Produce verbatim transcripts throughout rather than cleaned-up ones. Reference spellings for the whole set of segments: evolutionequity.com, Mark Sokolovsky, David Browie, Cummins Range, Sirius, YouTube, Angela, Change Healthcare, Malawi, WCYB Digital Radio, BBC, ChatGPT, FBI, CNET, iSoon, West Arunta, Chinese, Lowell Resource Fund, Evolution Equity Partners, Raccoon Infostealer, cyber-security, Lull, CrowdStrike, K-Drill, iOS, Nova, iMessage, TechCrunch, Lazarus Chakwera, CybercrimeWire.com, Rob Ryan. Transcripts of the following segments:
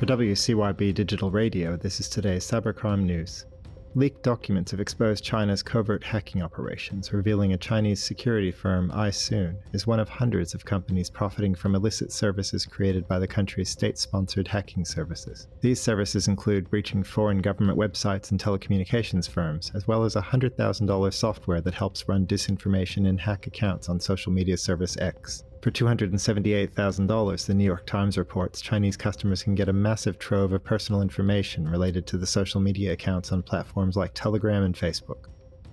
For W C Y B Digital Radio, this is today's cybercrime news. Leaked documents have exposed China's covert hacking operations, revealing a Chinese security firm, iSoon, is one of hundreds of companies profiting from illicit services created by the country's state-sponsored hacking services. These services include breaching foreign government websites and telecommunications firms, as well as one hundred thousand dollars software that helps run disinformation and hack accounts on social media service X. For two hundred seventy-eight thousand dollars, the New York Times reports Chinese customers can get a massive trove of personal information related to the social media accounts on platforms like Telegram and Facebook.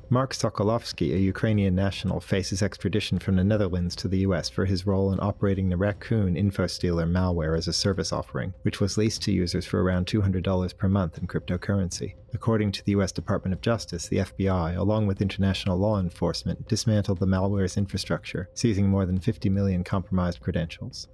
Mark Sokolovsky, a Ukrainian national, faces extradition from the Netherlands to the U S for his role in operating the Raccoon Infostealer malware as a service offering, which was leased to users for around two hundred dollars per month in cryptocurrency. According to the U S Department of Justice, the F B I, along with international law enforcement, dismantled the malware's infrastructure, seizing more than fifty million compromised credentials.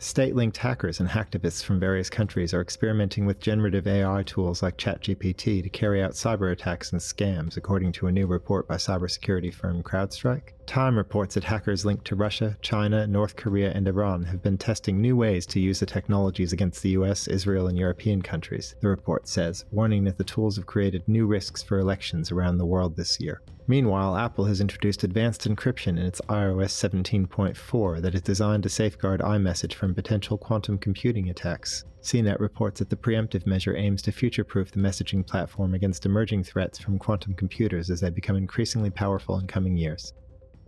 State-linked hackers and hacktivists from various countries are experimenting with generative A I tools like ChatGPT to carry out cyber attacks and scams, according to a new report by cybersecurity firm CrowdStrike. Time reports that hackers linked to Russia, China, North Korea, and Iran have been testing new ways to use the technologies against the U S, Israel, and European countries, the report says, warning that the tools have created new risks for elections around the world this year. Meanwhile, Apple has introduced advanced encryption in its i O S seventeen point four that is designed to safeguard iMessage from potential quantum computing attacks. C NET reports that the preemptive measure aims to future-proof the messaging platform against emerging threats from quantum computers as they become increasingly powerful in coming years.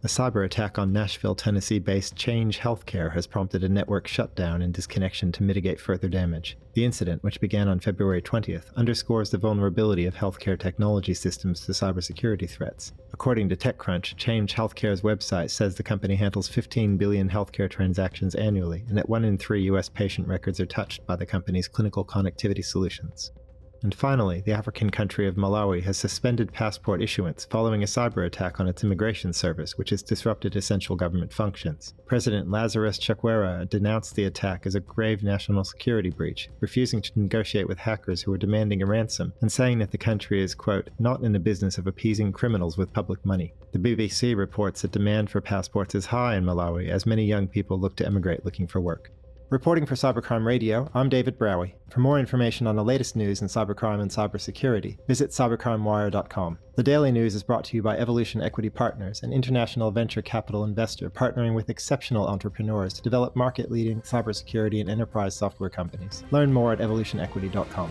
A cyber attack on Nashville, Tennessee-based Change Healthcare has prompted a network shutdown and disconnection to mitigate further damage. The incident, which began on February twentieth, underscores the vulnerability of healthcare technology systems to cybersecurity threats. According to TechCrunch, Change Healthcare's website says the company handles fifteen billion healthcare transactions annually, and that one in three U S patient records are touched by the company's clinical connectivity solutions. And finally, the African country of Malawi has suspended passport issuance following a cyber attack on its immigration service, which has disrupted essential government functions. President Lazarus Chakwera denounced the attack as a grave national security breach, refusing to negotiate with hackers who were demanding a ransom, and saying that the country is, quote, not in the business of appeasing criminals with public money. The B B C reports that demand for passports is high in Malawi as many young people look to emigrate looking for work. Reporting for Cybercrime Radio, I'm David Browie. For more information on the latest news in cybercrime and cybersecurity, visit cybercrime wire dot com. The daily news is brought to you by Evolution Equity Partners, an international venture capital investor partnering with exceptional entrepreneurs to develop market-leading cybersecurity and enterprise software companies. Learn more at evolution equity dot com.